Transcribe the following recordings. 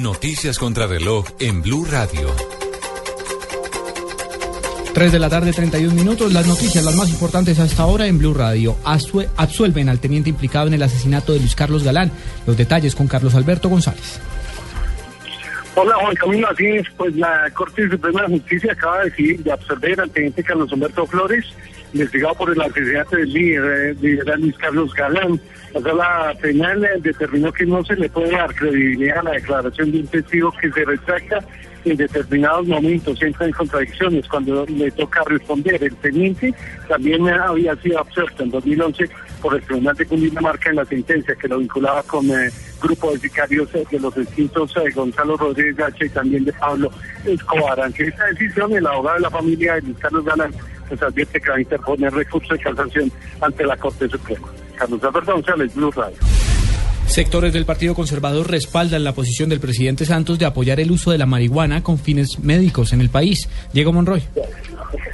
Noticias contra reloj en Blue Radio. 3:31 p.m, las noticias, las más importantes hasta ahora en Blue Radio. Absuelven al teniente implicado en el asesinato de Luis Carlos Galán. Los detalles con Carlos Alberto González. Hola Juan Camilo, así es, pues la Corte Suprema de Justicia acaba de decidir de absorber al teniente Carlos Humberto Flores, investigado por el asesinato del líder Luis Carlos Galán. La sala penal determinó que no se le puede dar credibilidad a la declaración de un testigo que se retracta en determinados momentos, entra en contradicciones cuando le toca responder. El teniente también había sido absuelto en 2011 por el Tribunal de Cundinamarca en la sentencia que lo vinculaba con grupos de sicarios de los extintos de Gonzalo Rodríguez Gacha y también de Pablo Escobar. Ante esta decisión, el abogado de la familia de Luis Carlos Galán pues advierte que va a interponer recursos de casación ante la Corte Suprema. Carlos Alberto González, Blue Radio. Sectores del Partido Conservador respaldan la posición del presidente Santos de apoyar el uso de la marihuana con fines médicos en el país. Diego Monroy.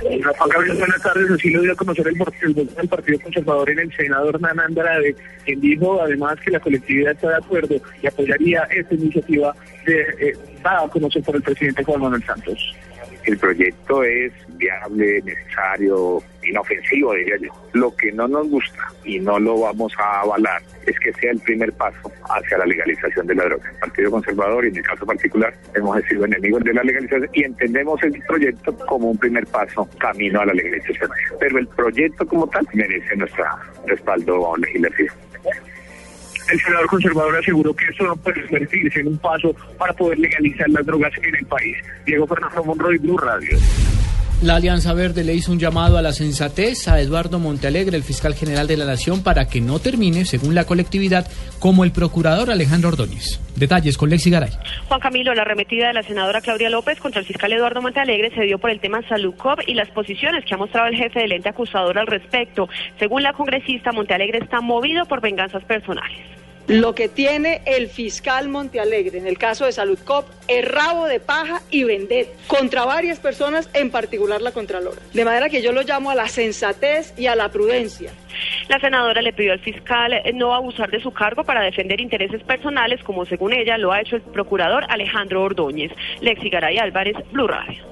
Buenas tardes. Así lo dio a conocer el portavoz del Partido Conservador en el Senado, Hernán Andrade, quien dijo además que la colectividad está de acuerdo y apoyaría esta iniciativa dada a conocer por el presidente Juan Manuel Santos. El proyecto es viable, necesario, inofensivo, diría yo. Lo que no nos gusta y no lo vamos a avalar es que sea el primer paso hacia la legalización de la droga. El Partido Conservador, y en mi caso particular, hemos sido enemigos de la legalización y entendemos el proyecto como un primer paso camino a la legalización. Pero el proyecto como tal merece nuestro respaldo legislativo. El senador conservador aseguró que esto no puede convertirse en un paso para poder legalizar las drogas en el país. Diego Fernando Monroy, Blue Radio. La Alianza Verde le hizo un llamado a la sensatez a Eduardo Montealegre, el fiscal general de la Nación, para que no termine, según la colectividad, como el procurador Alejandro Ordóñez. Detalles con Lexi Garay. Juan Camilo, la arremetida de la senadora Claudia López contra el fiscal Eduardo Montealegre se dio por el tema SaludCop y las posiciones que ha mostrado el jefe del ente acusador al respecto. Según la congresista, Montealegre está movido por venganzas personales. Lo que tiene el fiscal Montealegre en el caso de SaludCop es rabo de paja y vendetta contra varias personas, en particular la contralora. De manera que yo lo llamo a la sensatez y a la prudencia. La senadora le pidió al fiscal no abusar de su cargo para defender intereses personales, como según ella lo ha hecho el procurador Alejandro Ordóñez. Lexi Garay Álvarez, Blue Radio.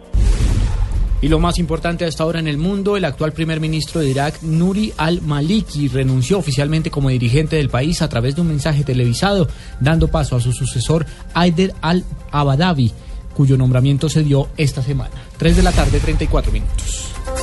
Y lo más importante hasta ahora en el mundo, el actual primer ministro de Irak, Nuri al-Maliki, renunció oficialmente como dirigente del país a través de un mensaje televisado, dando paso a su sucesor, Haider al-Abadi, cuyo nombramiento se dio esta semana. 3:34 p.m.